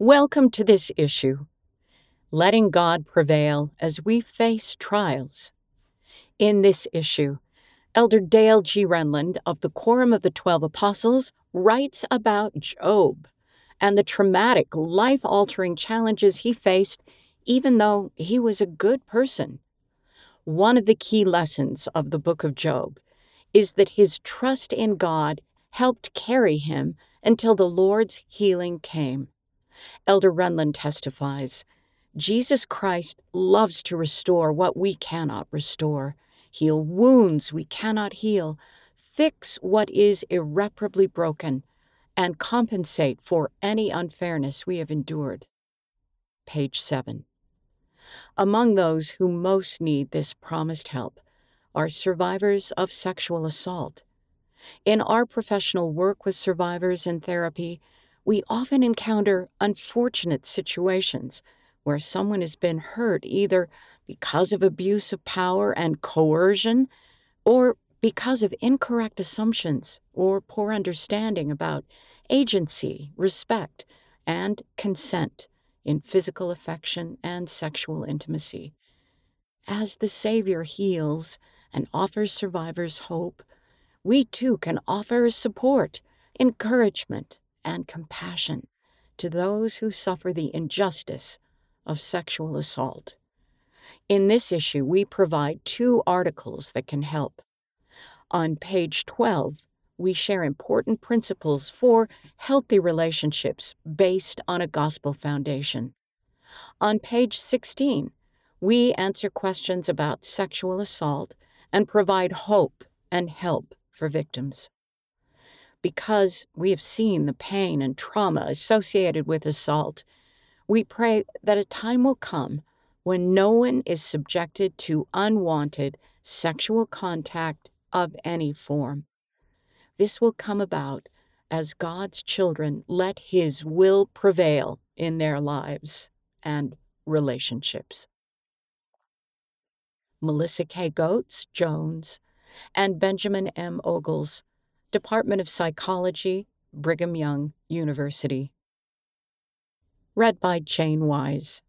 Welcome to this issue, Letting God Prevail as We Face Trials. In this issue, Elder Dale G. Renlund of the Quorum of the 12 Apostles writes about Job and the traumatic, life-altering challenges he faced even though he was a good person. One of the key lessons of the book of Job is that his trust in God helped carry him until the Lord's healing came. Elder Renlund testifies, Jesus Christ loves to restore what we cannot restore, heal wounds we cannot heal, fix what is irreparably broken, and compensate for any unfairness we have endured. Page 7. Among those who most need this promised help are survivors of sexual assault. In our professional work with survivors in therapy, we often encounter unfortunate situations where someone has been hurt either because of abuse of power and coercion or because of incorrect assumptions or poor understanding about agency, respect, and consent in physical affection and sexual intimacy. As the Savior heals and offers survivors hope, we too can offer support, encouragement, and compassion to those who suffer the injustice of sexual assault. In this issue, we provide two articles that can help. On page 12, we share important principles for healthy relationships based on a gospel foundation. On page 16, we answer questions about sexual assault and provide hope and help for victims. Because we have seen the pain and trauma associated with assault, we pray that a time will come when no one is subjected to unwanted sexual contact of any form. This will come about as God's children let His will prevail in their lives and relationships. Melissa K. Goates Jones and Benjamin M. Ogles, Department of Psychology, Brigham Young University. Read by Jane Wise.